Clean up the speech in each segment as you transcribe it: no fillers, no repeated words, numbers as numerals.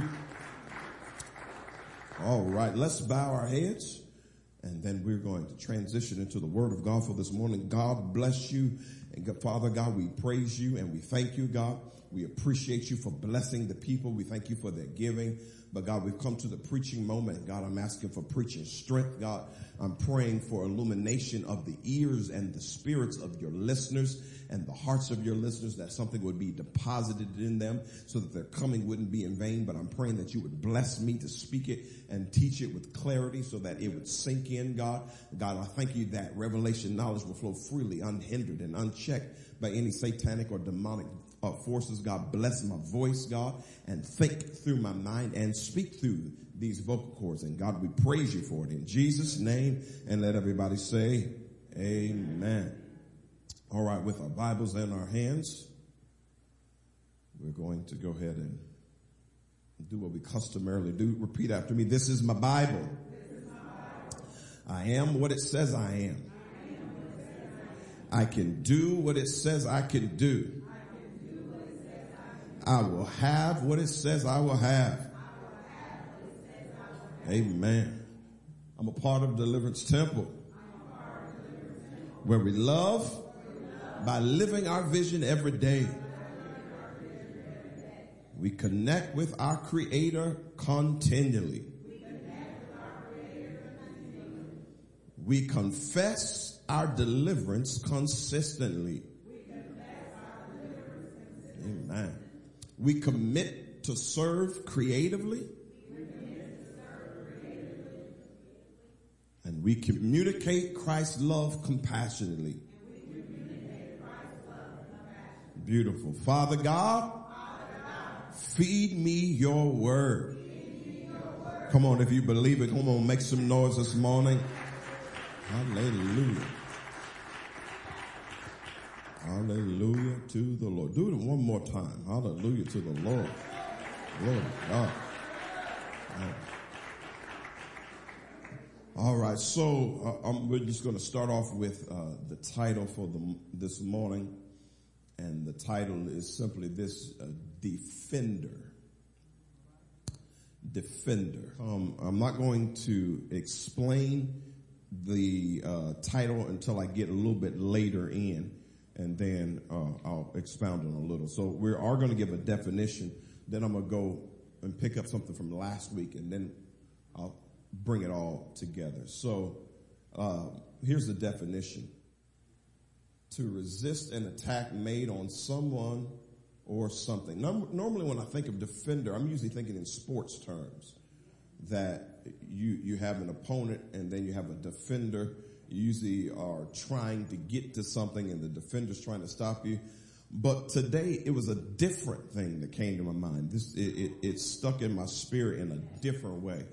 people. All right, let's bow our heads, and then we're going to transition into the Word of God for this morning. God bless you. And Father God, we praise you and we thank you, God. We appreciate you for blessing the people. We thank you for their giving. But God, we've come to the preaching moment. God, I'm asking for preaching strength. God, I'm praying for illumination of the ears and the spirits of your listeners and the hearts of your listeners, that something would be deposited in them so that their coming wouldn't be in vain. But I'm praying that you would bless me to speak it and teach it with clarity so that it would sink in, God. God, I thank you that revelation knowledge will flow freely, unhindered and unchecked by any satanic or demonic forces. God, bless my voice, God, and think through my mind and speak through these vocal cords. And God, we praise you for it in Jesus' name. And let everybody say amen. All right, with our Bibles in our hands, we're going to go ahead and do what we customarily do. Repeat after me. This is my Bible. I am what it says I am. I can do what it says I can do. I will have what it says I will have. Amen. I'm a part of Deliverance Temple, where we love by living our vision every day. We connect with our Creator continually. We confess our deliverance consistently. Amen. We commit to serve creatively. And we communicate Christ's love compassionately. Beautiful. Father God, feed me your word. Come on, if you believe it, come on, make some noise this morning. Hallelujah. Hallelujah to the Lord. Do it one more time. Hallelujah to the Lord. Glory to God. All right, so we're just going to start off with the title for this morning. And the title is simply this, Defender. Defender. I'm not going to explain the title until I get a little bit later in. And then I'll expound on a little. So we are going to give a definition. Then I'm going to go and pick up something from last week, and then I'll bring it all together. So here's the definition. To resist an attack made on someone or something. Normally when I think of defender, I'm usually thinking in sports terms, that you have an opponent and then you have a defender. You usually are trying to get to something and the defender's trying to stop you. But today it was a different thing that came to my mind. It stuck in my spirit in a different way.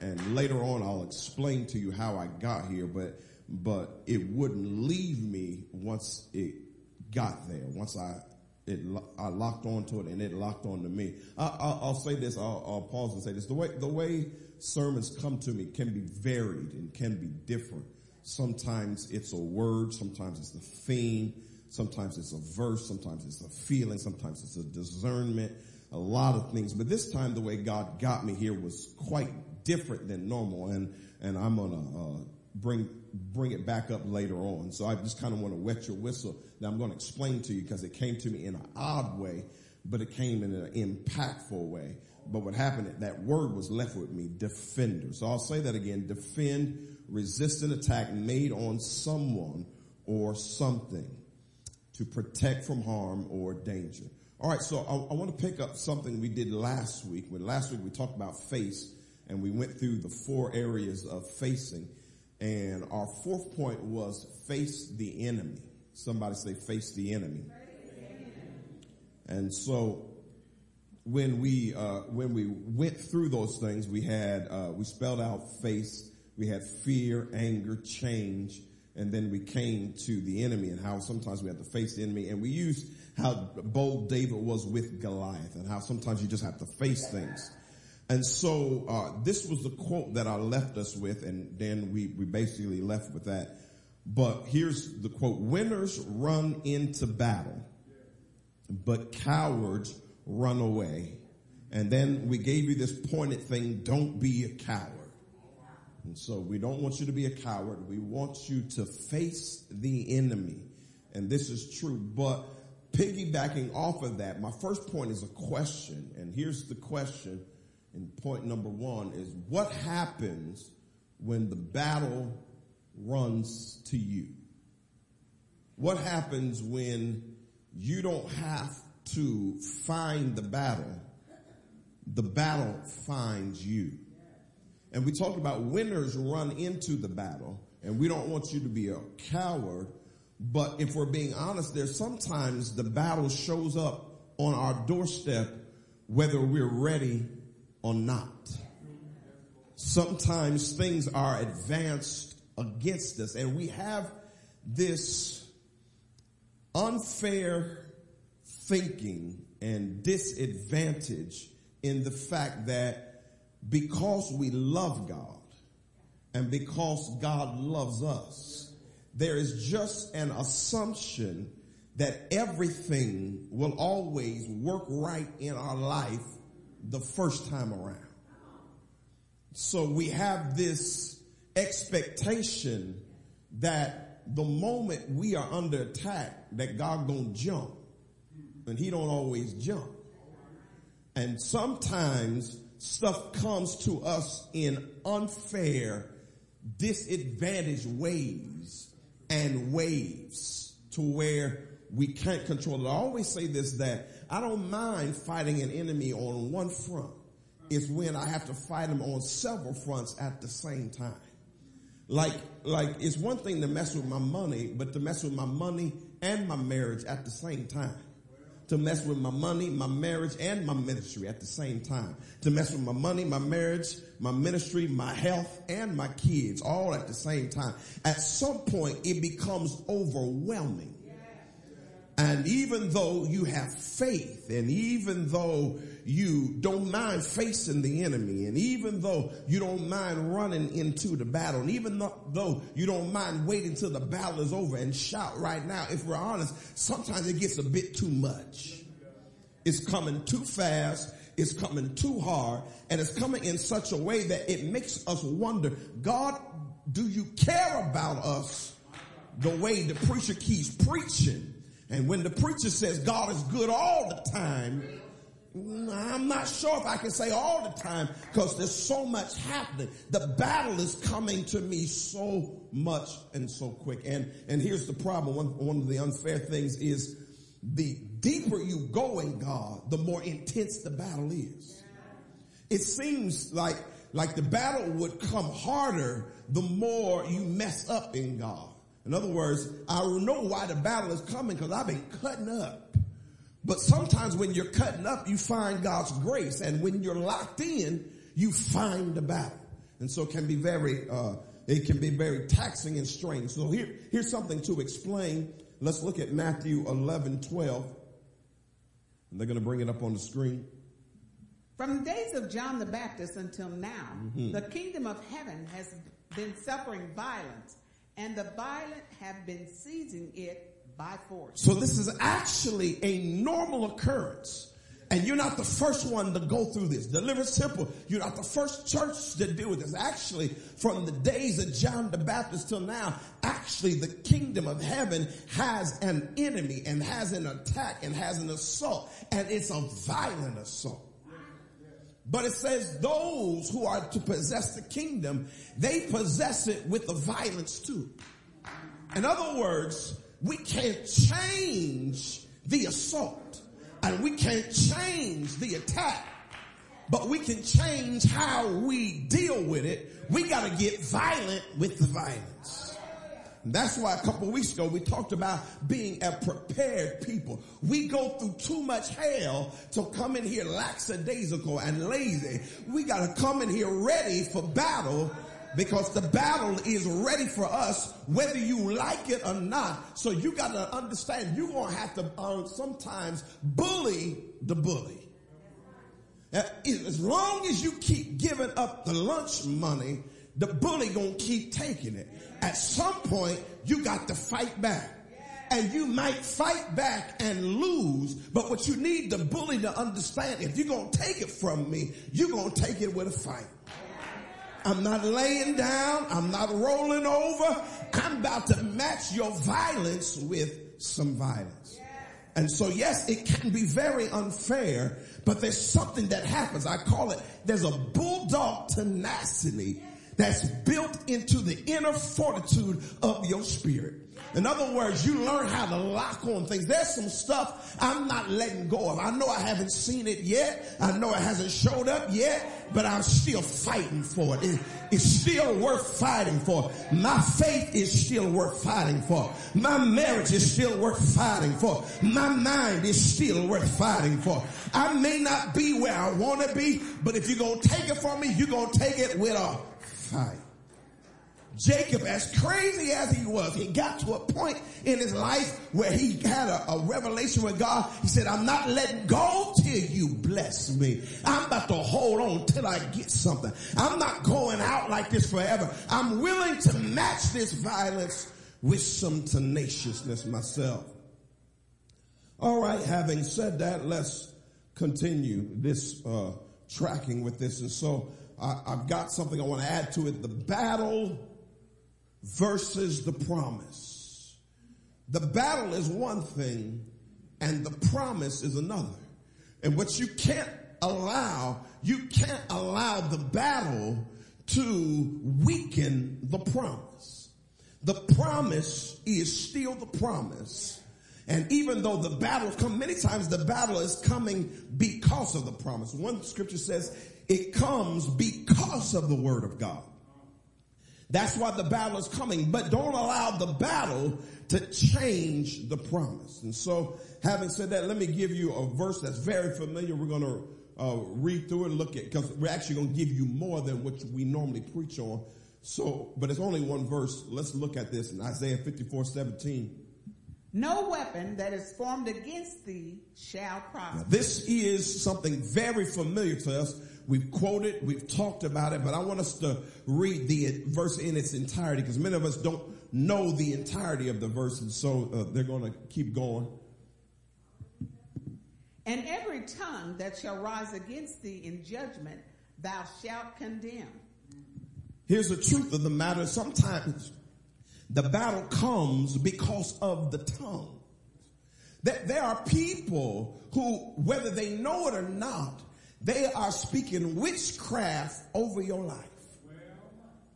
And later on I'll explain to you how I got here, but it wouldn't leave me once it got there. Once I locked onto it and it locked onto me. I'll say this. I'll pause and say this. The way sermons come to me can be varied and can be different. Sometimes it's a word, sometimes it's the theme, sometimes it's a verse, sometimes it's a feeling, sometimes it's a discernment, a lot of things. But this time the way God got me here was quite different than normal, and I'm going to bring it back up later on. So I just kind of want to wet your whistle. Now I'm going to explain to you because it came to me in an odd way, but it came in an impactful way. But what happened, that word was left with me, defender. So I'll say that again, defend. Resist an attack made on someone or something, to protect from harm or danger. All right, so I want to pick up something we did last week. When last week we talked about face, and we went through the four areas of facing. And our fourth point was face the enemy. Somebody say face the enemy. And so when we went through those things, we had we spelled out face. We had fear, anger, change, and then we came to the enemy and how sometimes we have to face the enemy. And we used how bold David was with Goliath and how sometimes you just have to face things. And so this was the quote that I left us with, and then we basically left with that. But here's the quote. Winners run into battle, but cowards run away And then we gave you this pointed thing, don't be a coward. And so we don't want you to be a coward. We want you to face the enemy. And this is true. But piggybacking off of that, my first point is a question. And here's the question. And point number one is, what happens when the battle runs to you? What happens when you don't have to find the battle finds you? And we talked about winners run into the battle, and we don't want you to be a coward, but if we're being honest, there's sometimes the battle shows up on our doorstep whether we're ready or not. Sometimes things are advanced against us, and we have this unfair thinking and disadvantage in the fact that because we love God and because God loves us, there is just an assumption that everything will always work right in our life the first time around. So we have this expectation that the moment we are under attack, that God gonna jump, and he don't always jump. And sometimes stuff comes to us in unfair, disadvantaged ways and waves to where we can't control it. I always say this, that I don't mind fighting an enemy on one front. It's when I have to fight him on several fronts at the same time. Like it's one thing to mess with my money, but to mess with my money and my marriage at the same time. To mess with my money, my marriage, and my ministry at the same time. To mess with my money, my marriage, my ministry, my health, and my kids, all at the same time. At some point, it becomes overwhelming. And even though you have faith, and even though you don't mind facing the enemy, and even though you don't mind running into the battle, and even though you don't mind waiting till the battle is over and shout right now, if we're honest, sometimes it gets a bit too much. It's coming too fast, it's coming too hard, and it's coming in such a way that it makes us wonder, God, do you care about us the way the preacher keeps preaching? And when the preacher says God is good all the time, I'm not sure if I can say all the time because there's so much happening. The battle is coming to me so much and so quick. And here's the problem. One of the unfair things is the deeper you go in God, the more intense the battle is. It seems like the battle would come harder the more you mess up in God. In other words, I know why the battle is coming because I've been cutting up. But sometimes when you're cutting up, you find God's grace. And when you're locked in, you find the battle. And so it can be very taxing and strange. So here's something to explain. Let's look at Matthew 11:12. And they're going to bring it up on the screen. From the days of John the Baptist until now, the kingdom of heaven has been suffering violence, and the violent have been seizing it by force. So this is actually a normal occurrence. And you're not the first one to go through this. Deliverance Temple, you're not the first church to deal with this. Actually, from the days of John the Baptist till now, actually the kingdom of heaven has an enemy and has an attack and has an assault. And it's a violent assault. But it says those who are to possess the kingdom, they possess it with the violence too. In other words, we can't change the assault and we can't change the attack, but we can change how we deal with it. We got to get violent with the violence. That's why a couple of weeks ago we talked about being a prepared people. We go through too much hell to come in here lackadaisical and lazy. We got to come in here ready for battle because the battle is ready for us whether you like it or not. So you got to understand you're going to have to sometimes bully the bully. As long as you keep giving up the lunch money, the bully gonna keep taking it. At some point, you got to fight back. and you might fight back and lose, but what you need the bully to understand, if you're going to take it from me, you're going to take it with a fight. I'm not laying down. I'm not rolling over. I'm about to match your violence with some violence. And so, yes, it can be very unfair, but there's something that happens. I call it, there's a bulldog tenacity that's built into the inner fortitude of your spirit. In other words, you learn how to lock on things. There's some stuff I'm not letting go of. I know I haven't seen it yet. I know it hasn't showed up yet, but I'm still fighting for it. It's still worth fighting for. My faith is still worth fighting for. My marriage is still worth fighting for. My mind is still worth fighting for. I may not be where I want to be, but if you're going to take it from me, you're going to take it with a fight. Jacob, as crazy as he was, he got to a point in his life where he had a revelation with God. He said, I'm not letting go till you bless me. I'm about to hold on till I get something. I'm not going out like this forever. I'm willing to match this violence with some tenaciousness myself. All right, having said that, let's continue this tracking with this. And so I've got something I want to add to it. The battle versus the promise. The battle is one thing and the promise is another. And what you can't allow the battle to weaken the promise. The promise is still the promise. And even though the battle comes, many times the battle is coming because of the promise. One scripture says it comes because of the word of God. That's why the battle is coming, but don't allow the battle to change the promise. And so, having said that, let me give you a verse that's very familiar. We're going to read through it and look at, because we're actually going to give you more than what we normally preach on. So, but it's only one verse. Let's look at this in Isaiah 54:17. No weapon that is formed against thee shall prosper. Now, this is something very familiar to us. We've quoted, we've talked about it, but I want us to read the verse in its entirety because many of us don't know the entirety of the verse, and so they're going to keep going. And every tongue that shall rise against thee in judgment, thou shalt condemn. Here's the truth of the matter. Sometimes the battle comes because of the tongue. That there are people who, whether they know it or not, they are speaking witchcraft over your life.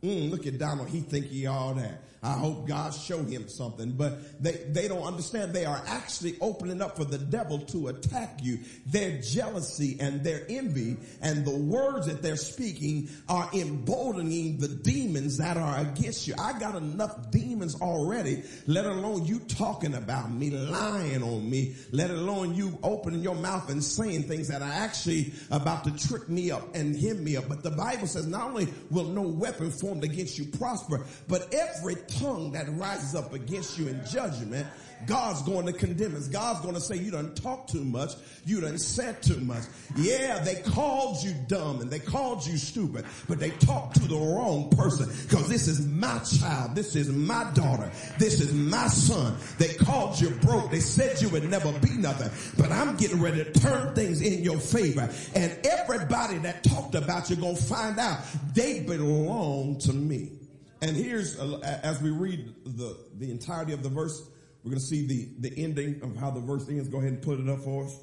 Look at Donald. He think he all that. I hope God show him something. But they don't understand. They are actually opening up for the devil to attack you. Their jealousy and their envy and the words that they're speaking are emboldening the demons that are against you. I got enough demons already, let alone you talking about me, lying on me, let alone you opening your mouth and saying things that are actually about to trip me up and hem me up. But the Bible says not only will no weapon formed against you prosper, but every tongue that rises up against you in judgment, God's going to condemn us. God's going to say, you done talked too much. You done said too much. Yeah, they called you dumb and they called you stupid, but they talked to the wrong person because this is my child. This is my daughter. This is my son. They called you broke. They said you would never be nothing, but I'm getting ready to turn things in your favor. And everybody that talked about you going to find out they belong to me. And here's, as we read the entirety of the verse, we're going to see the ending of how the verse ends. Go ahead and put it up for us.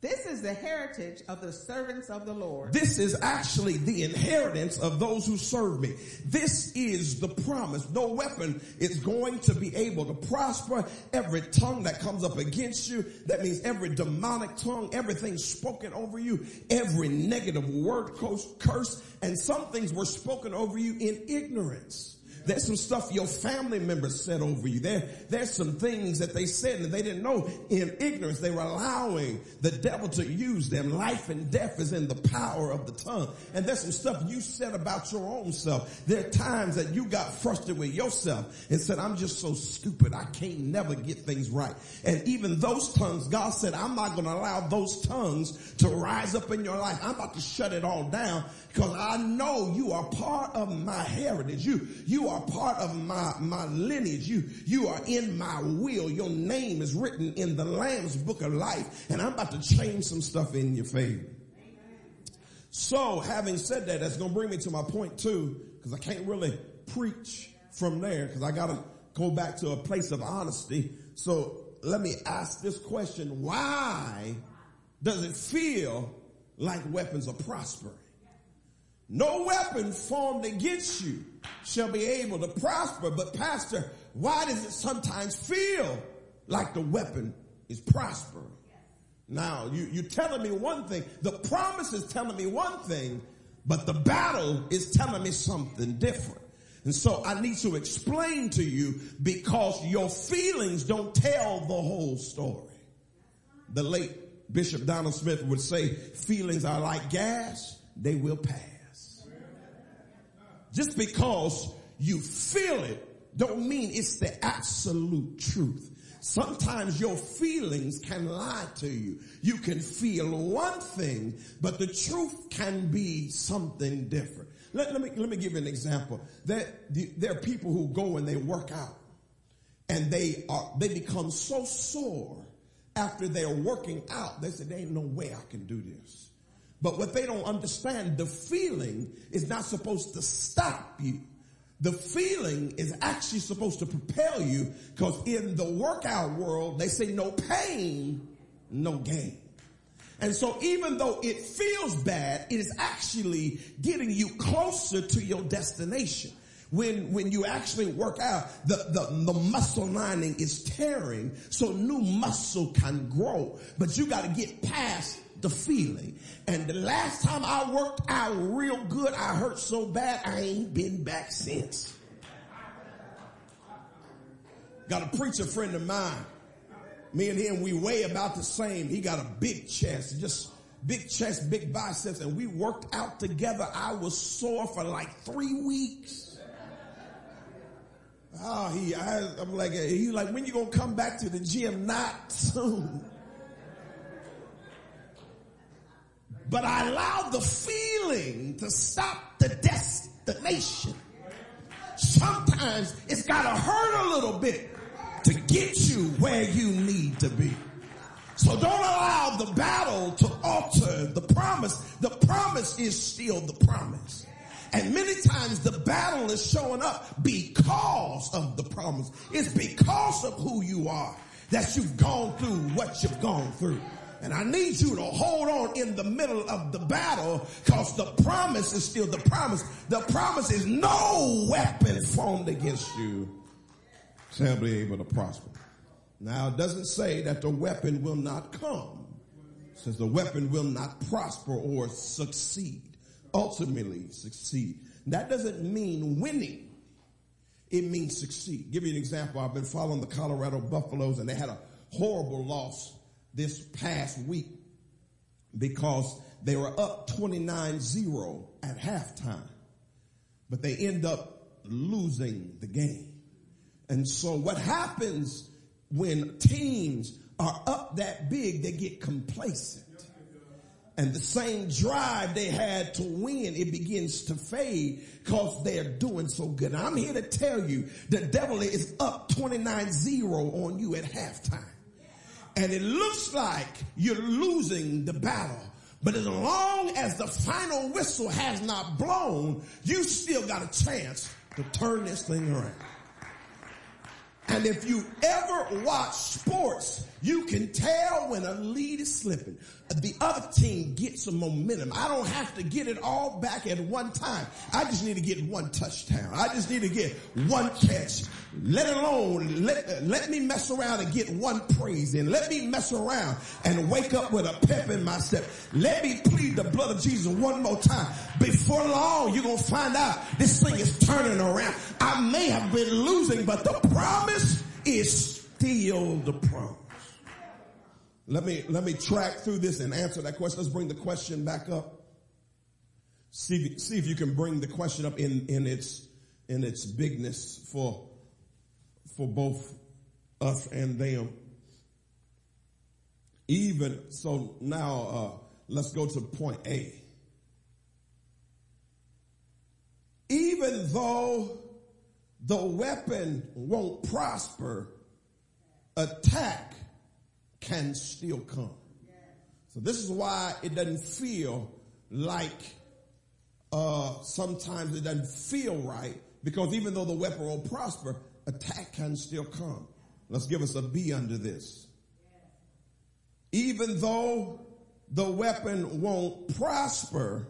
This is the heritage of the servants of the Lord. This is actually the inheritance of those who serve me. This is the promise. No weapon is going to be able to prosper. Every tongue that comes up against you, that means every demonic tongue, everything spoken over you, every negative word curse, and some things were spoken over you in ignorance. There's some stuff your family members said over you. There's some things that they said and they didn't know in ignorance. They were allowing the devil to use them. Life and death is in the power of the tongue. And there's some stuff you said about your own self. There are times that you got frustrated with yourself and said, I'm just so stupid. I can't never get things right. And even those tongues, God said, I'm not going to allow those tongues to rise up in your life. I'm about to shut it all down because I know you are part of my heritage. You are are part of my lineage. You are in my will. Your name is written in the Lamb's book of life. And I'm about to change some stuff in your favor. So having said that, that's going to bring me to my point too, because I can't really preach from there because I got to go back to a place of honesty. So let me ask this question. Why does it feel like weapons are prospering? No weapon formed against you shall be able to prosper. But pastor, why does it sometimes feel like the weapon is prospering? Now, you're telling me one thing. The promise is telling me one thing, but the battle is telling me something different. And so I need to explain to you because your feelings don't tell the whole story. The late Bishop Donald Smith would say, feelings are like gas, they will pass. Just because you feel it don't mean it's the absolute truth. Sometimes your feelings can lie to you. You can feel one thing, but the truth can be something different. Let me give you an example. There are people who go and they work out, and they become so sore after they're working out. They say, there ain't no way I can do this. But what they don't understand, the feeling is not supposed to stop you. The feeling is actually supposed to propel you, because in the workout world, they say no pain, no gain. And so even though it feels bad, it is actually getting you closer to your destination. When you actually work out, the muscle lining is tearing, so new muscle can grow. But you got to get past the feeling. And the last time I worked out real good, I hurt so bad, I ain't been back since. Got a preacher friend of mine. Me and him, we weigh about the same. He got a big chest, just big chest, big biceps. And we worked out together. I was sore for like 3 weeks. Oh, I'm like, he's like, when you gonna come back to the gym? Not soon. But I allowed the feeling to stop the destination. Sometimes it's gotta hurt a little bit to get you where you need to be. So don't allow the battle to alter the promise. The promise is still the promise. And many times the battle is showing up because of the promise. It's because of who you are that you've gone through what you've gone through. And I need you to hold on in the middle of the battle, because the promise is still the promise. The promise is no weapon formed against you shall be able to prosper. Now, it doesn't say that the weapon will not come. It says the weapon will not prosper or succeed, ultimately succeed. That doesn't mean winning. It means succeed. Give you an example. I've been following the Colorado Buffaloes, and they had a horrible loss this past week because they were up 29-0 at halftime, but they end up losing the game. And so what happens when teams are up that big, they get complacent. And the same drive they had to win, it begins to fade because they're doing so good. I'm here to tell you, the devil is up 29-0 on you at halftime. And it looks like you're losing the battle. But as long as the final whistle has not blown, you still got a chance to turn this thing around. And if you ever watch sports, you can tell when a lead is slipping. The other team gets some momentum. I don't have to get it all back at one time. I just need to get one touchdown. I just need to get one catch. Let me mess around and get one praise in. Let me mess around and wake up with a pep in my step. Let me plead the blood of Jesus one more time. Before long, you're going to find out this thing is turning around. I may have been losing, but the promise is still the promise. Let me track through this and answer that question. Let's bring the question back up. See if you can bring the question up in its bigness for both us and them. Even so, now let's go to point A. Even though The weapon won't prosper. Attack can still come. So this is why it doesn't feel like, sometimes it doesn't feel right, because even though the weapon will prosper, attack can still come. Let's give us a B under this. Even though the weapon won't prosper,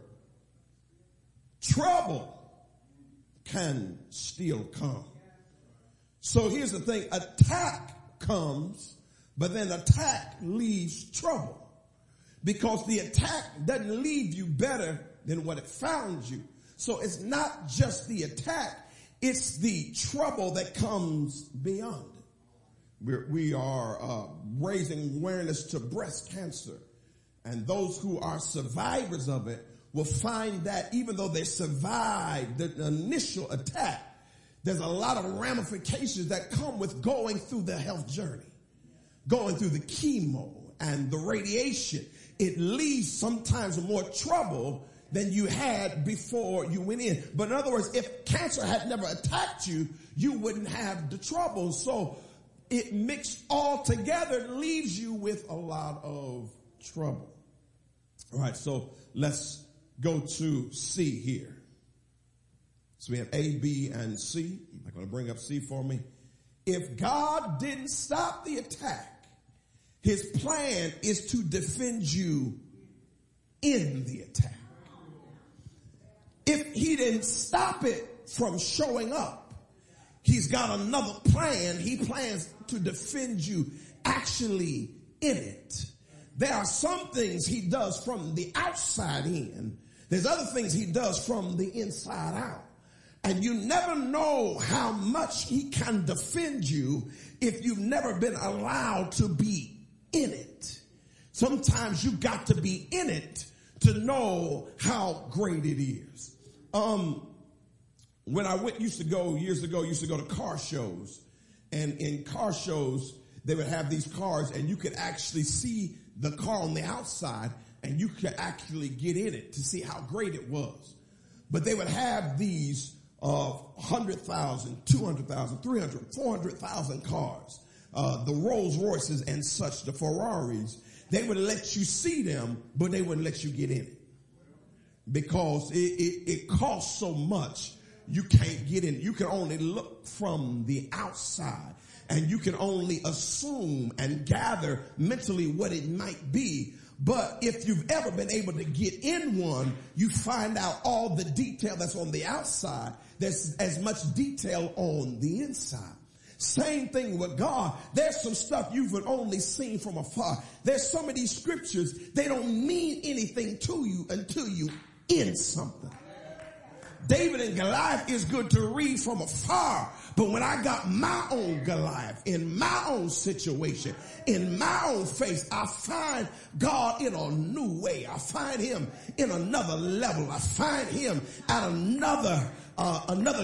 trouble can still come. So here's the thing. Attack comes, but then attack leaves trouble, because the attack doesn't leave you better than what it found you. So it's not just the attack. It's the trouble that comes beyond it. We are raising awareness to breast cancer. And those who are survivors of it will find that even though they survived the initial attack, there's a lot of ramifications that come with going through the health journey, going through the chemo and the radiation. It leaves sometimes more trouble than you had before you went in. But in other words, if cancer had never attacked you, you wouldn't have the trouble. So it mixed all together leaves you with a lot of trouble. All right, so let's go to C here. So we have A, B, and C. I'm not going to bring up C for me. If God didn't stop the attack, his plan is to defend you in the attack. If he didn't stop it from showing up, he's got another plan. He plans to defend you actually in it. There are some things he does from the outside in. There's other things he does from the inside out. And you never know how much he can defend you if you've never been allowed to be in it. Sometimes you got to be in it to know how great it is. When I used to go to car shows, and in car shows, they would have these cars and you could actually see the car on the outside and you could actually get in it to see how great it was. But they would have these, 100,000, 200,000, 300, 400,000 cars, the Rolls Royces and such, the Ferraris. They would let you see them, but they wouldn't let you get in it because it costs so much. You can't get in. You can only look from the outside, and you can only assume and gather mentally what it might be. But if you've ever been able to get in one, you find out all the detail that's on the outside. There's as much detail on the inside. Same thing with God. There's some stuff you've only seen from afar. There's some of these scriptures, they don't mean anything to you until you in something. David and Goliath is good to read from afar, but when I got my own Goliath, in my own situation, in my own face, I find God in a new way. I find him in another level. I find him at another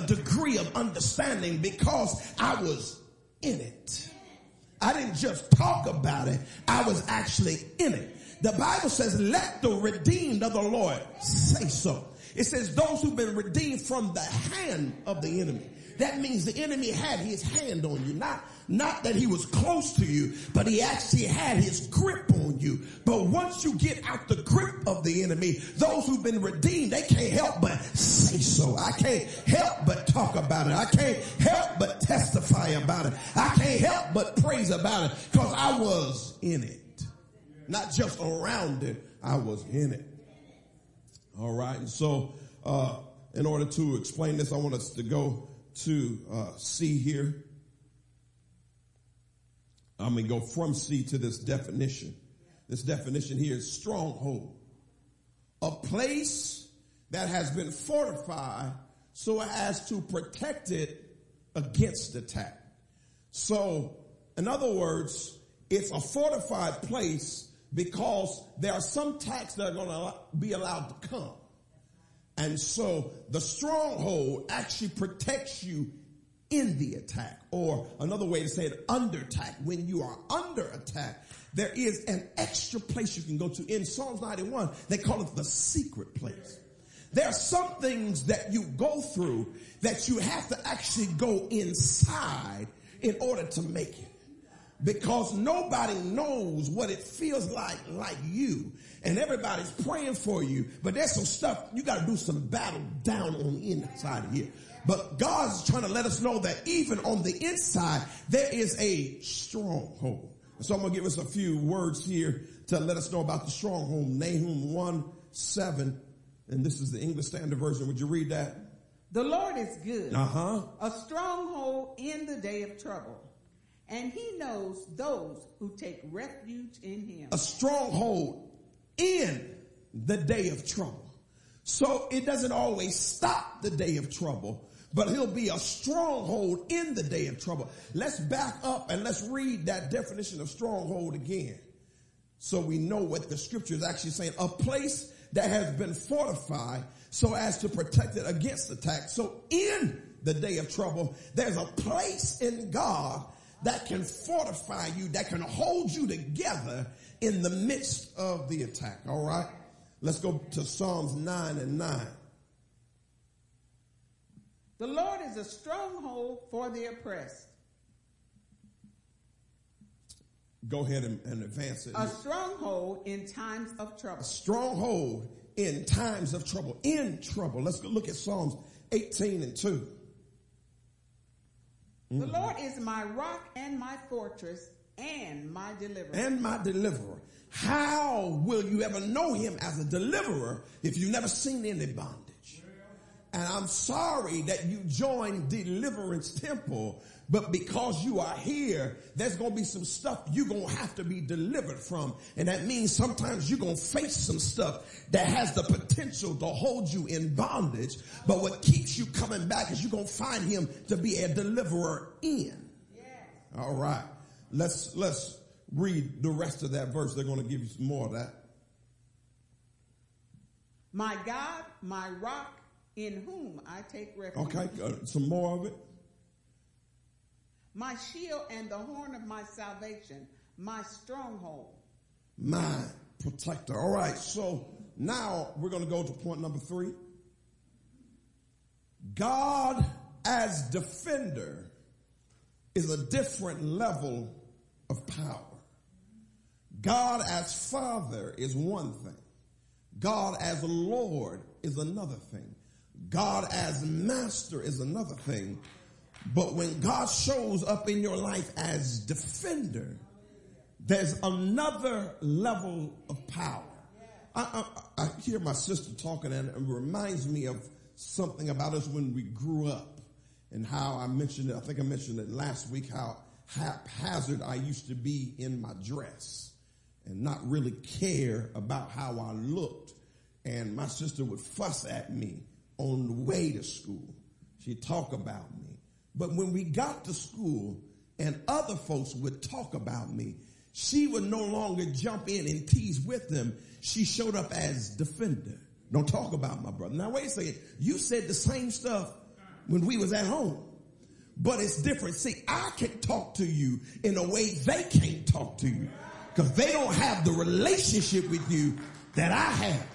degree of understanding because I was in it. I didn't just talk about it. I was actually in it. The Bible says, let the redeemed of the Lord say so. It says those who've been redeemed from the hand of the enemy. That means the enemy had his hand on you. Not that he was close to you, but he actually had his grip on you. But once you get out the grip of the enemy, those who've been redeemed, they can't help but say so. I can't help but talk about it. I can't help but testify about it. I can't help but praise about it because I was in it. Not just around it, I was in it. All right, and so in order to explain this, I want us to go to C here. I'm going to go from C to this definition. This definition here is stronghold. A place that has been fortified so as to protect it against attack. So, in other words, it's a fortified place because there are some attacks that are going to be allowed to come. And so the stronghold actually protects you in the attack, or another way to say it, under attack. When you are under attack, there is an extra place you can go to. In Psalms 91, they call it the secret place. There are some things that you go through that you have to actually go inside in order to make it. Because nobody knows what it feels like you. And everybody's praying for you. But there's some stuff, you got to do some battle down on the inside of you. But God's trying to let us know that even on the inside, there is a stronghold. So I'm going to give us a few words here to let us know about the stronghold. Nahum 1:7. And this is the English Standard Version. Would you read that? The Lord is good. Uh-huh. A stronghold in the day of trouble. And he knows those who take refuge in him. A stronghold in the day of trouble. So it doesn't always stop the day of trouble, but he'll be a stronghold in the day of trouble. Let's back up and let's read that definition of stronghold again, so we know what the scripture is actually saying. A place that has been fortified so as to protect it against attack. So in the day of trouble, there's a place in God that can fortify you, that can hold you together in the midst of the attack. All right? Let's go to Psalms 9:9. The Lord is a stronghold for the oppressed. Go ahead and advance it. A stronghold in times of trouble. A stronghold in times of trouble. In trouble. Let's go look at Psalms 18:2. The Lord is my rock and my fortress and my deliverer. And my deliverer. How will you ever know him as a deliverer if you've never seen any bondage? And I'm sorry that you joined Deliverance Temple, but because you are here, there's going to be some stuff you're going to have to be delivered from. And that means sometimes you're going to face some stuff that has the potential to hold you in bondage. But what keeps you coming back is you're going to find him to be a deliverer in. Yes. All right. Let's read the rest of that verse. They're going to give you some more of that. My God, my rock, in whom I take refuge. Okay. Some more of it. My shield and the horn of my salvation, my stronghold. My protector. All right, so now we're going to go to point number 3. God as defender is a different level of power. God as Father is one thing. God as Lord is another thing. God as Master is another thing. But when God shows up in your life as defender, there's another level of power. I hear my sister talking, and it reminds me of something about us when we grew up and how I mentioned it. I think I mentioned it last week, how haphazard I used to be in my dress and not really care about how I looked. And my sister would fuss at me on the way to school. She'd talk about me. But when we got to school and other folks would talk about me, she would no longer jump in and tease with them. She showed up as defender. Don't talk about my brother. Now, wait a second. You said the same stuff when we was at home, but it's different. See, I can talk to you in a way they can't talk to you because they don't have the relationship with you that I have.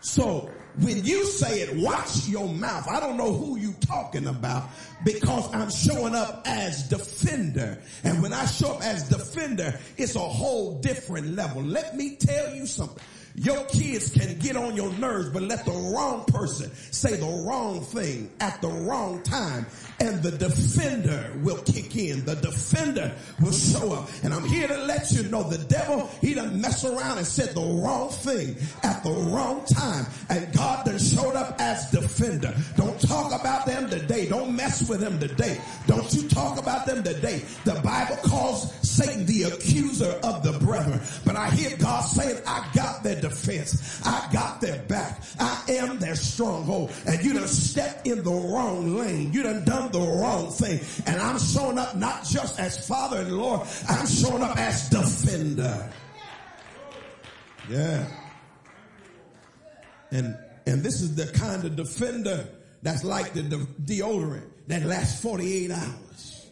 So when you say it, watch your mouth. I don't know who you talking about, because I'm showing up as defender. And when I show up as defender, it's a whole different level. Let me tell you something. Your kids can get on your nerves, but let the wrong person say the wrong thing at the wrong time, and the defender will kick in. The defender will show up. And I'm here to let you know the devil, he done mess around and said the wrong thing at the wrong time. And God done showed up as defender. Don't talk about them today. Don't mess with them today. Don't you talk about them today. The Bible calls Satan the accuser of the brethren. But I hear God saying, I got their defense. I got their back. I am their stronghold. And you done stepped in the wrong lane. You done done the wrong thing. And I'm showing up not just as Father and Lord. I'm showing up as defender. Yeah. And this is the kind of defender that's like the deodorant that lasts 48 hours.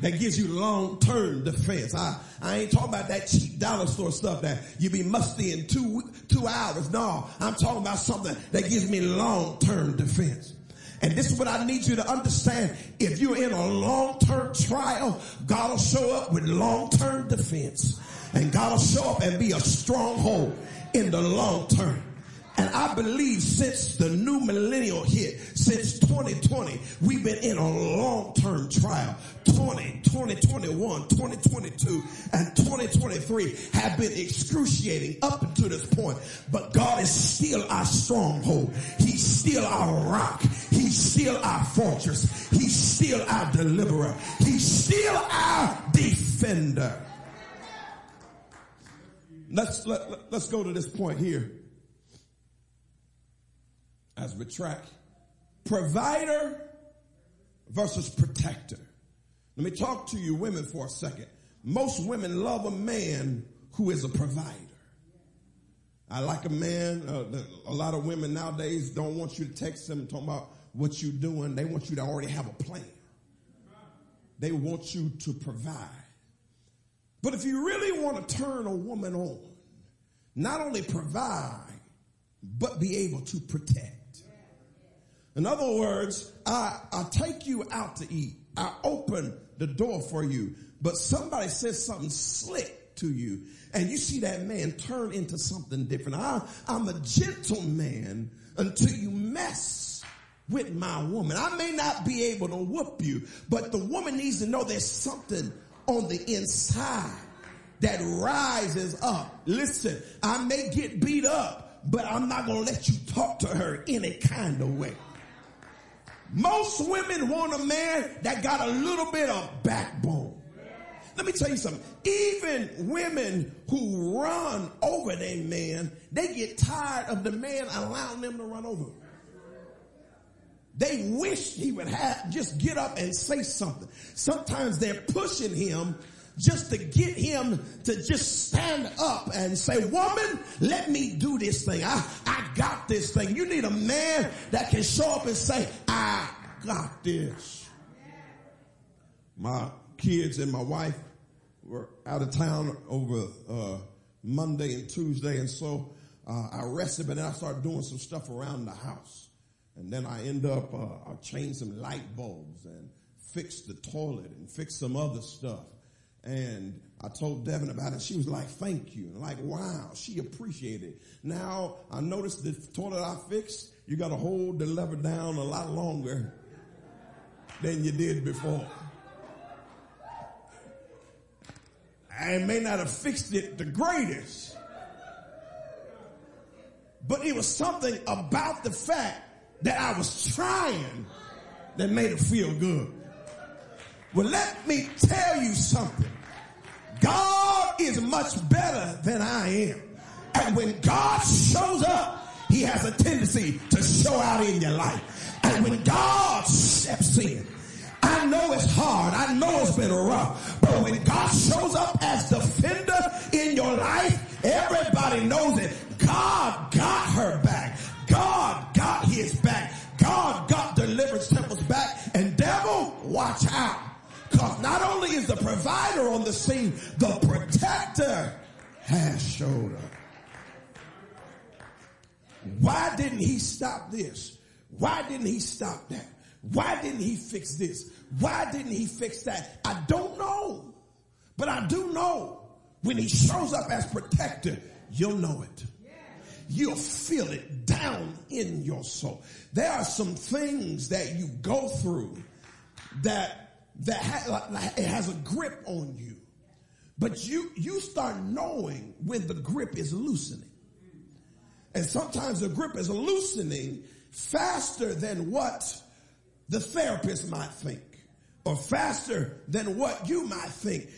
that gives you long-term defense. I ain't talking about that cheap dollar store stuff that you be musty in two hours. No, I'm talking about something that gives me long-term defense. And this is what I need you to understand. If you're in a long-term trial, God will show up with long-term defense. And God will show up and be a stronghold in the long term. And I believe since the new millennial hit, since 2020, we've been in a long-term trial. 2021, 2022, and 2023 have been excruciating up until this point. But God is still our stronghold. He's still our rock. He's still our fortress. He's still our deliverer. He's still our defender. Let's go to this point here. As we track provider versus protector. Let me talk to you women for a second. Most women love a man who is a provider. I like a man. A lot of women nowadays don't want you to text them talking about what you're doing. They want you to already have a plan. They want you to provide. But if you really want to turn a woman on, not only provide, but be able to protect. In other words, I take you out to eat. I open the door for you. But somebody says something slick to you. And you see that man turn into something different. I'm a gentleman until you mess with my woman. I may not be able to whoop you, but the woman needs to know there's something on the inside that rises up. Listen, I may get beat up, but I'm not going to let you talk to her any kind of way. Most women want a man that got a little bit of backbone. Let me tell you something. Even women who run over their man, they get tired of the man allowing them to run over them. They wish he would just get up and say something. Sometimes they're pushing him just to get him to just stand up and say, woman, let me do this thing. I got this thing. You need a man that can show up and say, I got this. My kids and my wife were out of town over Monday and Tuesday, and so I rested, but then I started doing some stuff around the house. And then I end up, I changed some light bulbs and fixed the toilet and fixed some other stuff. And I told Devin about it. She was like, thank you. And like, wow, she appreciated it. Now, I noticed the toilet I fixed, you got to hold the lever down a lot longer than you did before. I may not have fixed it the greatest, but it was something about the fact that I was trying that made it feel good. Well, let me tell you something. God is much better than I am. And when God shows up, he has a tendency to show out in your life. And when God steps in, I know it's hard. I know it's been rough. But when God shows up as defender in your life, everybody knows it. God got her back. God got his back. God got Deliverance Temple's back. And devil, watch out. Because not only is the provider on the scene, the protector has showed up. Why didn't he stop this? Why didn't he stop that? Why didn't he fix this? Why didn't he fix that? I don't know. But I do know when he shows up as protector, you'll know it. You'll feel it down in your soul. There are some things that you go through it has a grip on you. But you start knowing when the grip is loosening. And sometimes the grip is loosening faster than what the therapist might think, or faster than what you might think.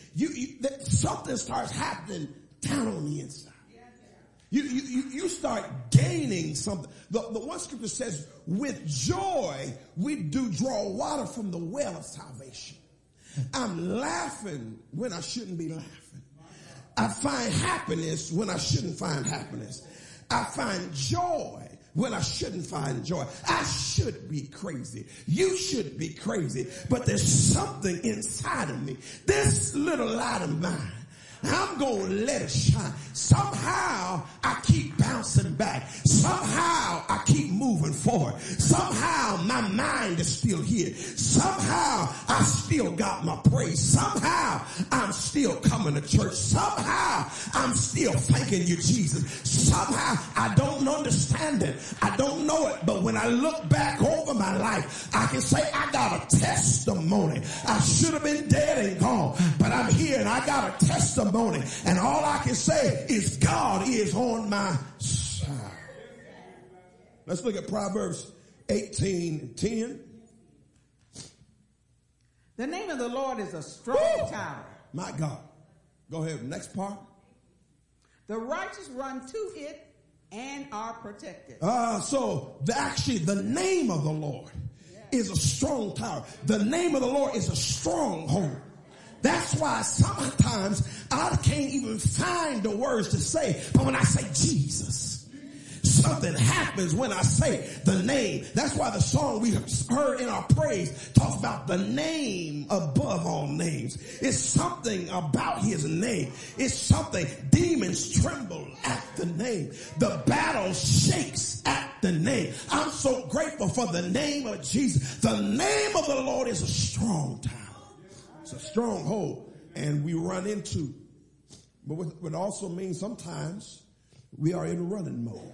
Something starts happening down on the inside. You start gaining something. The one scripture says, with joy, we do draw water from the well of salvation. I'm laughing when I shouldn't be laughing. I find happiness when I shouldn't find happiness. I find joy Well, I shouldn't find joy. I should be crazy. You should be crazy. But there's something inside of me. This little light of mine, I'm going to let it shine. Somehow I keep bouncing back. Somehow I keep moving forward. Somehow my mind is still here. Somehow I still got my praise. Somehow I'm still coming to church. Somehow I'm still thanking you, Jesus. Somehow I don't understand it. I don't know it. But when I look back over my life, I can say I got a testimony. I should have been dead and gone, but I'm here and I got a testimony. And all I can say is God is on my side. Let's look at Proverbs 18:10. The name of the Lord is a strong tower. My God. Go ahead. Next part. The righteous run to it and are protected. So the name of the Lord is a strong tower. The name of the Lord is a stronghold. That's why sometimes I can't even find the words to say. But when I say Jesus, something happens when I say the name. That's why the song we heard in our praise talks about the name above all names. It's something about his name. It's something. Demons tremble at the name. The battle shakes at the name. I'm so grateful for the name of Jesus. The name of the Lord is a strong tower. It's a stronghold, and we run into. But what also means sometimes we are in running mode.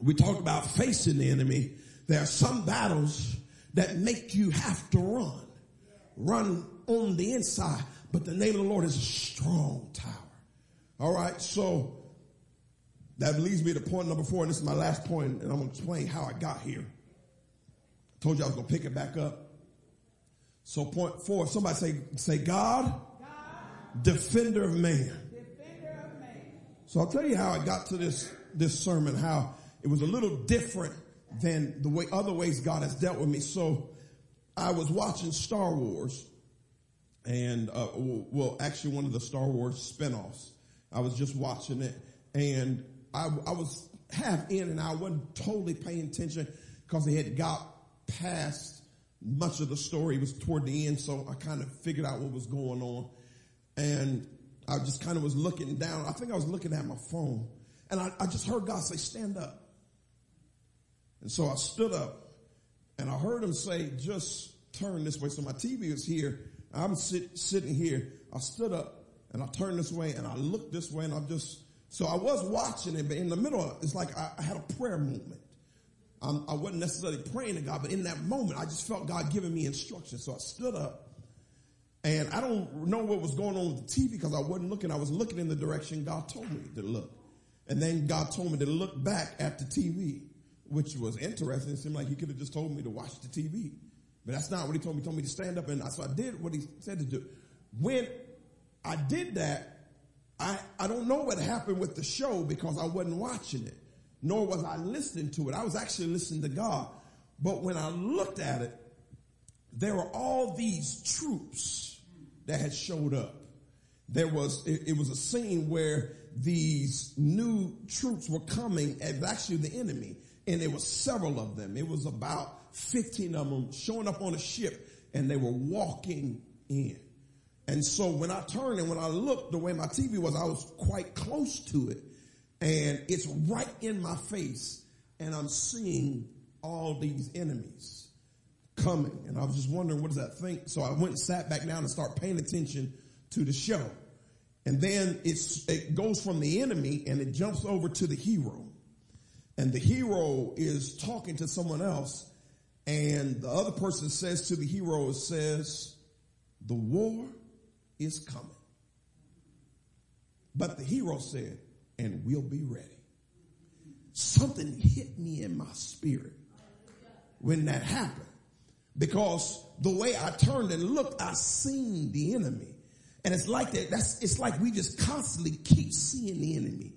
We talk about facing the enemy. There are some battles that make you have to run. Run on the inside, but the name of the Lord is a strong tower. All right, so that leads me to point number 4, and this is my last point, and I'm going to explain how I got here. I told you I was going to pick it back up. So point 4, somebody say God, defender of man. So I'll tell you how I got to this sermon, how it was a little different than the way other ways God has dealt with me. So I was watching Star Wars and, actually one of the Star Wars spinoffs. I was just watching it and I was half in and I wasn't totally paying attention because it had got past much of the story. Was toward the end, so I kind of figured out what was going on. And I just kind of was looking down. I think I was looking at my phone. And I just heard God say, stand up. And so I stood up. And I heard him say, just turn this way. So my TV is here. I'm sitting here. I stood up. And I turned this way. And I looked this way. And so I was watching it. But in the middle, it's like I had a prayer moment. I wasn't necessarily praying to God, but in that moment, I just felt God giving me instructions. So I stood up, and I don't know what was going on with the TV because I wasn't looking. I was looking in the direction God told me to look. And then God told me to look back at the TV, which was interesting. It seemed like he could have just told me to watch the TV. But that's not what he told me. He told me to stand up, and so I did what he said to do. When I did that, I don't know what happened with the show because I wasn't watching it. Nor was I listening to it. I was actually listening to God. But when I looked at it, there were all these troops that had showed up. It was a scene where these new troops were coming, and actually the enemy. And there were several of them. It was about 15 of them showing up on a ship, and they were walking in. And so when I turned and when I looked, the way my TV was, I was quite close to it. And it's right in my face, and I'm seeing all these enemies coming. And I was just wondering, what does that think? So I went and sat back down and started paying attention to the show. And then it goes from the enemy, and it jumps over to the hero. And the hero is talking to someone else, and the other person says to the hero, the war is coming. But the hero said, and we'll be ready. Something hit me in my spirit when that happened. Because the way I turned and looked, I seen the enemy. And it's like that. It's like we just constantly keep seeing the enemy.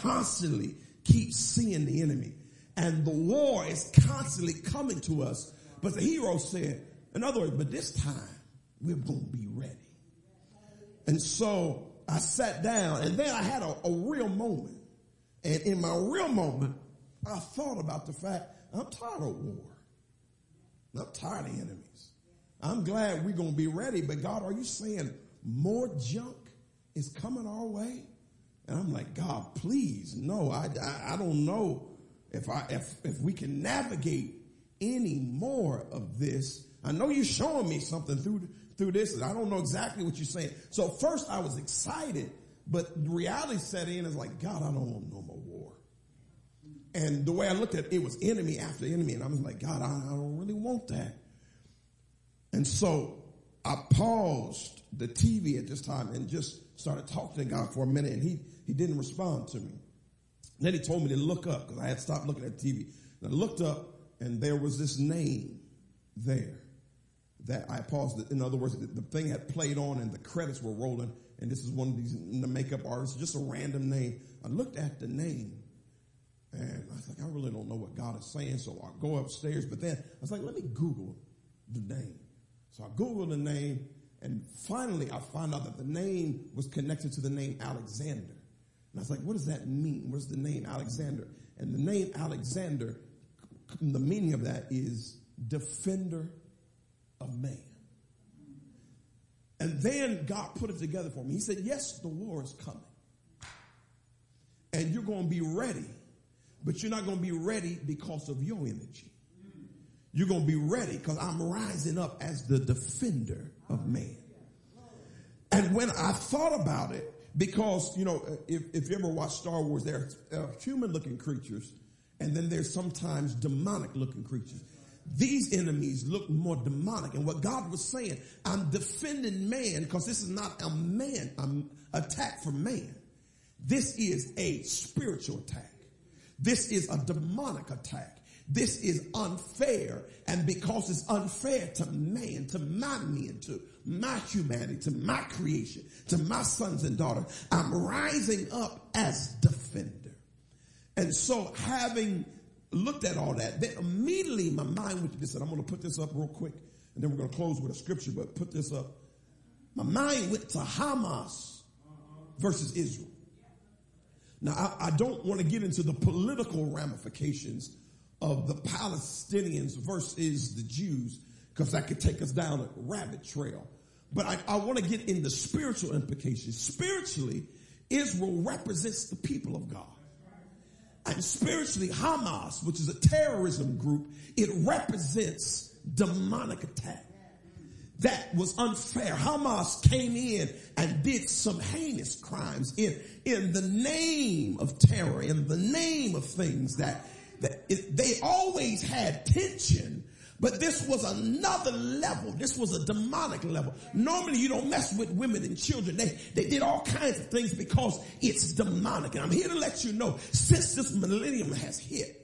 Constantly keep seeing the enemy. And the war is constantly coming to us. But the hero said, in other words, but this time we're going to be ready. And so I sat down, and then I had a real moment. And in my real moment, I've thought about the fact I'm tired of war. I'm tired of enemies. I'm glad we're going to be ready. But God, are you saying more junk is coming our way? And I'm like, God, please, no. I don't know if we can navigate any more of this. I know you're showing me something through this. I don't know exactly what you're saying. So first I was excited, but reality set in is like, God, I don't want no more war. And the way I looked at it, it was enemy after enemy. And I was like, God, I don't really want that. And so I paused the TV at this time and just started talking to God for a minute. And he didn't respond to me. And then he told me to look up because I had stopped looking at TV. And I looked up and there was this name there that I paused it. In other words, the thing had played on and the credits were rolling. And this is one of these makeup artists, just a random name. I looked at the name. And I was like, I really don't know what God is saying, so I'll go upstairs. But then I was like, let me Google the name. So I Googled the name, and finally I found out that the name was connected to the name Alexander. And I was like, what does that mean? What's the name Alexander? And the name Alexander, the meaning of that is defender of man. And then God put it together for me. He said, yes, the war is coming. And you're going to be ready. But you're not going to be ready because of your energy. You're going to be ready because I'm rising up as the defender of man. And when I thought about it, because, you know, if you ever watch Star Wars, there are human-looking creatures, and then there's sometimes demonic-looking creatures. These enemies look more demonic. And what God was saying, I'm defending man because this is not a man, I'm attack for man. This is a spiritual attack. This is a demonic attack. This is unfair. And because it's unfair to man, to my men, to my humanity, to my creation, to my sons and daughters, I'm rising up as defender. And so having looked at all that, then immediately my mind went to this, and I'm going to put this up real quick, and then we're going to close with a scripture, but put this up. My mind went to Hamas versus Israel. Now, I don't want to get into the political ramifications of the Palestinians versus the Jews because that could take us down a rabbit trail. But I want to get into spiritual implications. Spiritually, Israel represents the people of God. And spiritually, Hamas, which is a terrorism group, it represents demonic attack. That was unfair. Hamas came in and did some heinous crimes in the name of terror, in the name of things that they always had tension, but this was another level. This was a demonic level. Normally you don't mess with women and children. They did all kinds of things because it's demonic. And I'm here to let you know, since this millennium has hit,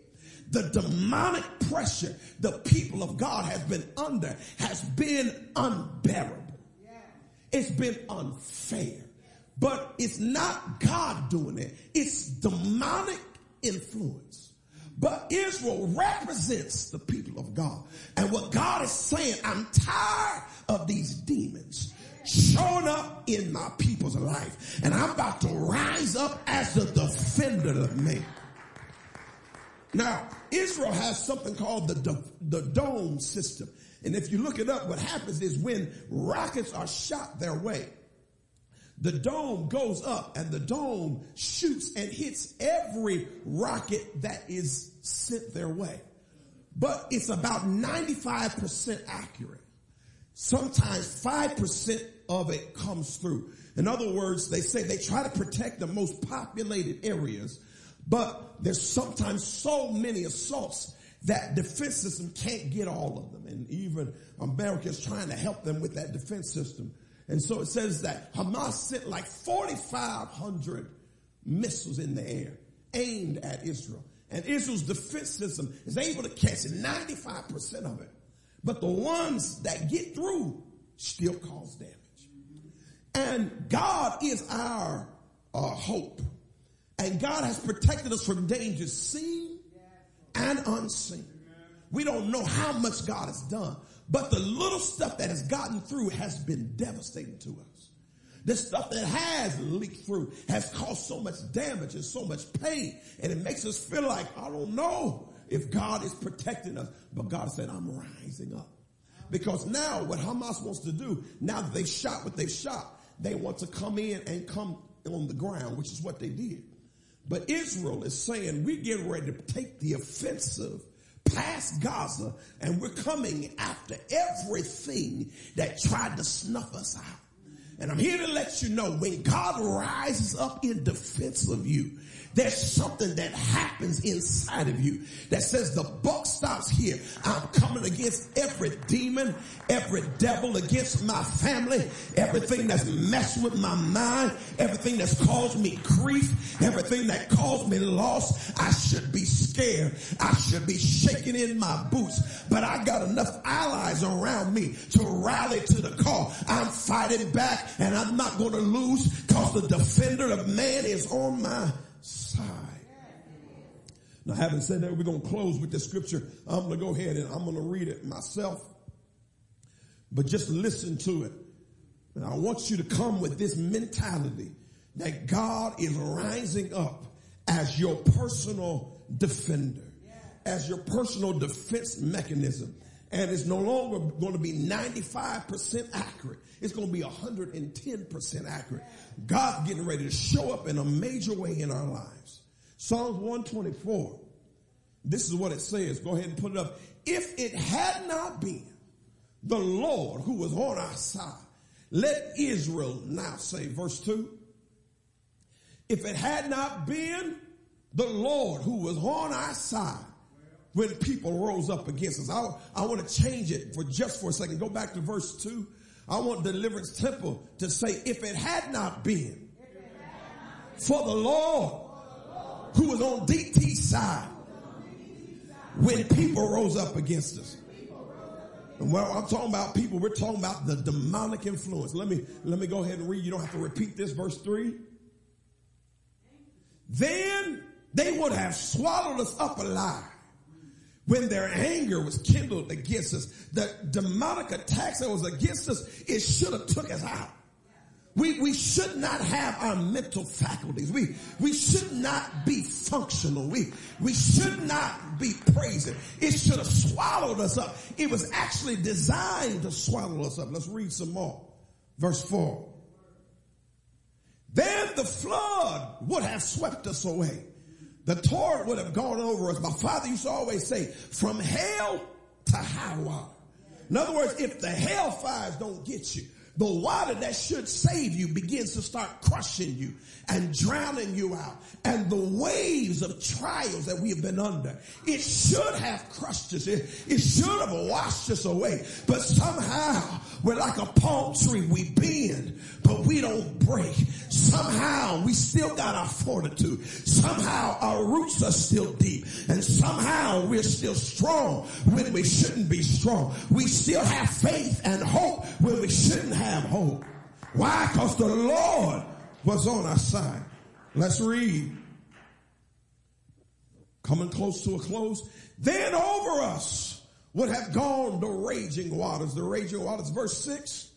the demonic pressure the people of God has been under has been unbearable. Yeah. It's been unfair. Yeah. But it's not God doing it. It's demonic influence. But Israel represents the people of God. And what God is saying, I'm tired of these demons showing up in my people's life. And I'm about to rise up as the defender of man. Now, Israel has something called the dome system. And if you look it up, what happens is when rockets are shot their way, the dome goes up and the dome shoots and hits every rocket that is sent their way. But it's about 95% accurate. Sometimes 5% of it comes through. In other words, they say they try to protect the most populated areas, but there's sometimes so many assaults that defense system can't get all of them. And even America's trying to help them with that defense system. And so it says that Hamas sent like 4,500 missiles in the air aimed at Israel. And Israel's defense system is able to catch 95% of it. But the ones that get through still cause damage. And God is our hope. And God has protected us from dangers seen and unseen. We don't know how much God has done, but the little stuff that has gotten through has been devastating to us. The stuff that has leaked through has caused so much damage and so much pain. And it makes us feel like, I don't know if God is protecting us. But God said, I'm rising up. Because now what Hamas wants to do, now that they've shot what they've shot, they want to come in and come on the ground, which is what they did. But Israel is saying, we're getting ready to take the offensive past Gaza, and we're coming after everything that tried to snuff us out. And I'm here to let you know, when God rises up in defense of you, there's something that happens inside of you that says the buck stops here. I'm coming against every demon, every devil against my family, everything that's messed with my mind, everything that's caused me grief, everything that caused me loss. I should be scared. I should be shaking in my boots, but I got enough allies around me to rally to the call. I'm fighting back and I'm not going to lose because the defender of man is on my side. Now, having said that, we're going to close with the scripture. I'm going to go ahead and I'm going to read it myself. But just listen to it. And I want you to come with this mentality that God is rising up as your personal defender, as your personal defense mechanism. And it's no longer going to be 95% accurate. It's going to be 110% accurate. God's getting ready to show up in a major way in our lives. Psalms 124. This is what it says. Go ahead and put it up. If it had not been the Lord who was on our side, let Israel now say, verse 2. If it had not been the Lord who was on our side, when people rose up against us. I want to change it for just for a second. Go back to verse 2. I want Deliverance Temple to say, if it had not been for the Lord who was on DT's side when people rose up against us. And when I'm talking about people, we're talking about the demonic influence. Let me go ahead and read. You don't have to repeat this. Verse 3. Then they would have swallowed us up alive. When their anger was kindled against us, the demonic attacks that was against us, it should have took us out. We should not have our mental faculties. We should not be functional. We should not be praising. It should have swallowed us up. It was actually designed to swallow us up. Let's read some more. Verse 4. Then the flood would have swept us away. The torrent would have gone over us. My father used to always say, from hell to high water. In other words, if the hellfires don't get you, the water that should save you begins to start crushing you and drowning you out. And the waves of trials that we have been under, it should have crushed us. It should have washed us away. But somehow, we're like a palm tree. We bend, but we don't break. Somehow, we still got our fortitude. Somehow, our roots are still deep. And somehow, we're still strong when we shouldn't be strong. We still have faith and hope when we shouldn't have hope. Why? Because the Lord was on our side. Let's read. Coming close to a close. Then over us would have gone the raging waters. The raging waters. Verse 6.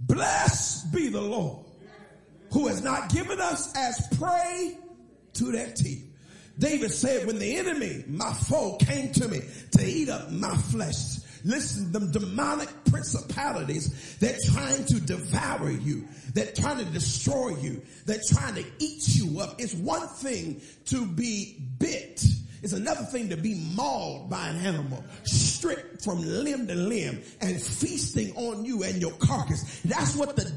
Blessed be the Lord who has not given us as prey to their teeth. David said, when the enemy, my foe, came to me to eat up my flesh. Listen, them demonic principalities, they're trying to devour you. They're trying to destroy you. They're trying to eat you up. It's one thing to be bit. It's another thing to be mauled by an animal, stripped from limb to limb, and feasting on you and your carcass. That's what the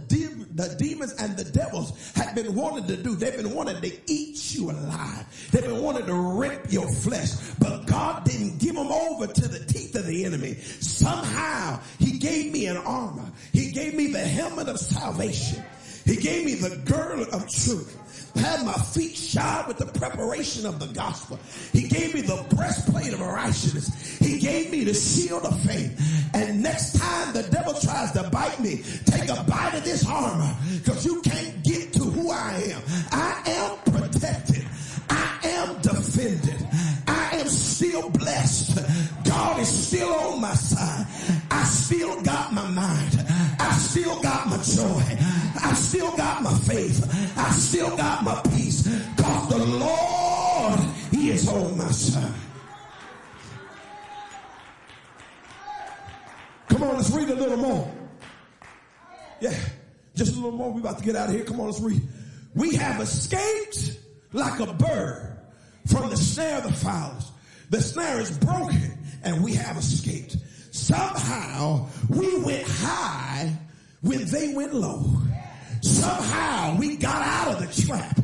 demons and the devils have been wanting to do. They've been wanting to eat you alive. They've been wanting to rip your flesh. But God didn't give them over to the teeth of the enemy. Somehow, he gave me an armor. He gave me the helmet of salvation. He gave me the girdle of truth. Had my feet shod with the preparation of the gospel. He gave me the breastplate of righteousness. He gave me the shield of faith. And next time the devil tries to bite me, take a bite of this armor, because you can't get to who I am. I am protected. I am defended. I am still blessed. God is still on my side. I still got my mind. I I still got my joy. I still got my faith. I still got my peace. Because the Lord, He is on my side. Come on, let's read a little more. Yeah, just a little more. We're about to get out of here. Come on, let's read. We have escaped like a bird from the snare of the fowlers. The snare is broken and we have escaped. Somehow we went high when they went low. Somehow we got out of the trap.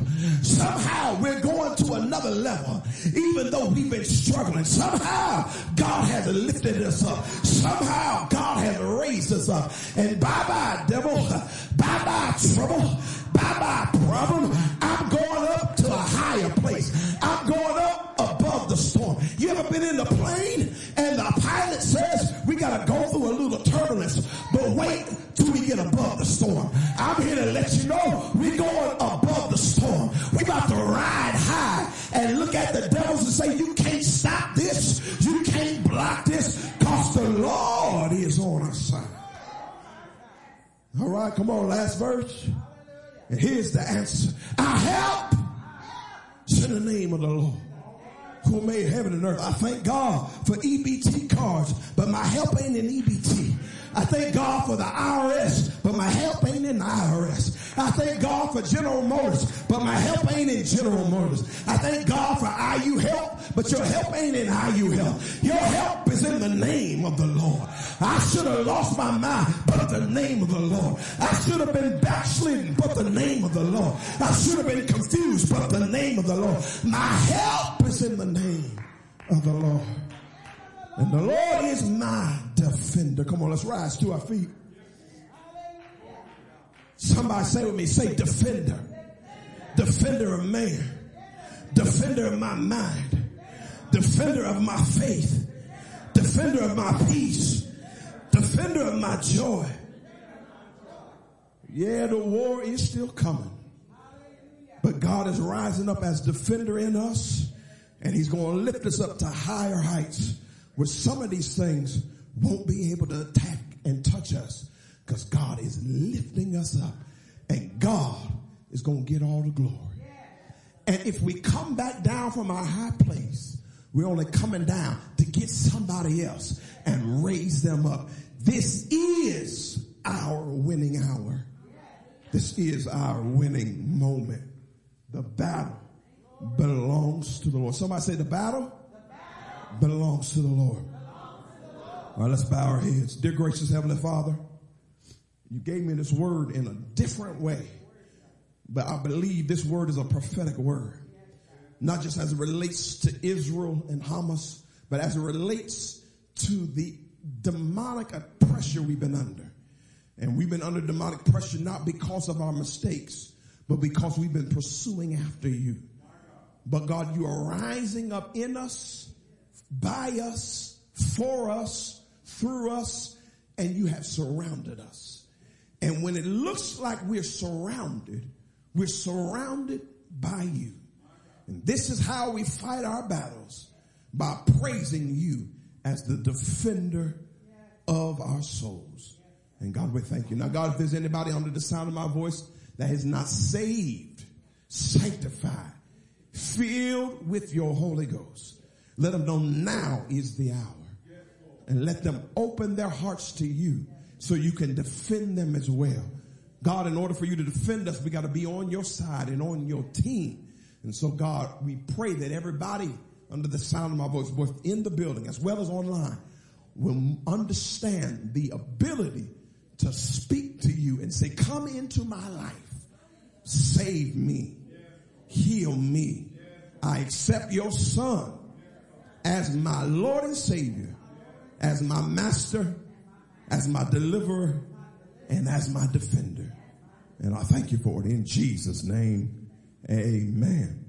Somehow we're going to another level, even though we've been struggling. Somehow God has lifted us up. Somehow God has raised us up. And bye-bye devil, bye-bye trouble, bye-bye problem. I'm going up to a higher place. I'm going up above the storm. You ever been in the plane and the pilot says, we got to go through a little turbulence, but wait till we get above the storm. I'm here to let you know we're going above the storm. We're about to ride high and look at the devils and say, you can't stop this. You can't block this because the Lord is on our side. All right, come on, last verse. And here's the answer. Our help is in the name of the Lord, who made heaven and earth. I thank God for EBT cards, but my help ain't in EBT. I thank God for the IRS, but my help ain't in the IRS. I thank God for General Motors, but my help ain't in General Motors. I thank God for IU help, but your help ain't in IU help. Your help is in the name of the Lord. I should have lost my mind, but the name of the Lord. I should have been backslidden, but the name of the Lord. I should have been confused, but the name of the Lord. My help is in the name of the Lord. And the Lord is my defender. Come on, let's rise to our feet. Somebody say with me, say defender. Defender of man. Defender of my mind. Defender of my faith. Defender of my peace. Defender of my joy. Yeah, the war is still coming. But God is rising up as defender in us. And He's going to lift us up to higher heights, where some of these things won't be able to attack and touch us, because God is lifting us up and God is going to get all the glory. And if we come back down from our high place, we're only coming down to get somebody else and raise them up. This is our winning hour. This is our winning moment. The battle belongs to the Lord. Somebody say the battle belongs to the Lord. All right, let's bow our heads. Dear gracious Heavenly Father, you gave me this word in a different way, but I believe this word is a prophetic word, not just as it relates to Israel and Hamas, but as it relates to the demonic pressure we've been under. And we've been under demonic pressure not because of our mistakes, but because we've been pursuing after you. But God, you are rising up in us, by us, for us, through us, and you have surrounded us. And when it looks like we're surrounded by you. And this is how we fight our battles, by praising you as the defender of our souls. And God, we thank you. Now, God, if there's anybody under the sound of my voice that is not saved, sanctified, filled with your Holy Ghost, let them know now is the hour. And let them open their hearts to you so you can defend them as well. God, in order for you to defend us, we got to be on your side and on your team. And so, God, we pray that everybody under the sound of my voice, both in the building as well as online, will understand the ability to speak to you and say, come into my life. Save me. Heal me. I accept your son as my Lord and Savior, as my master, as my deliverer, and as my defender. And I thank you for it in Jesus' name. Amen.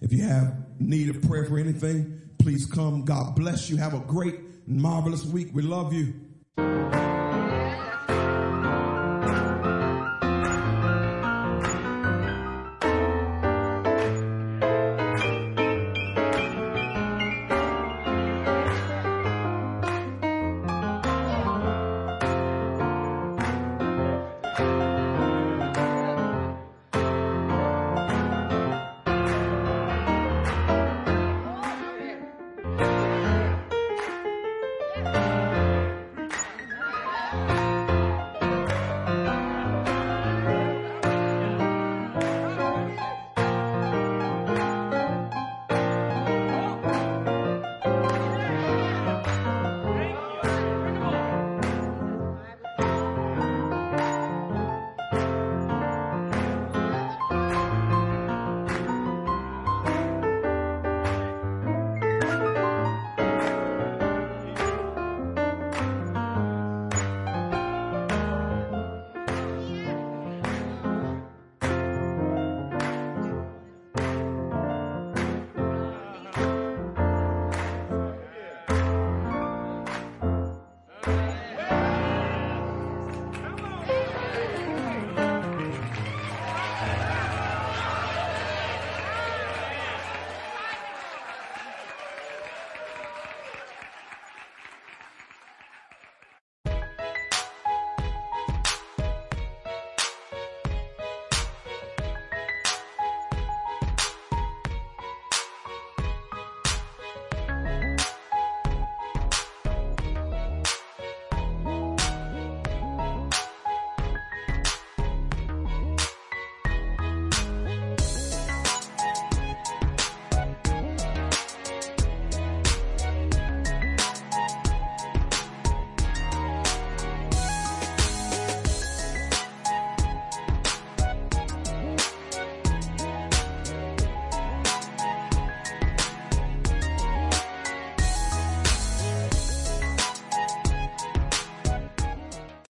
If you have need of prayer for anything, please come. God bless you. Have a great, marvelous week. We love you.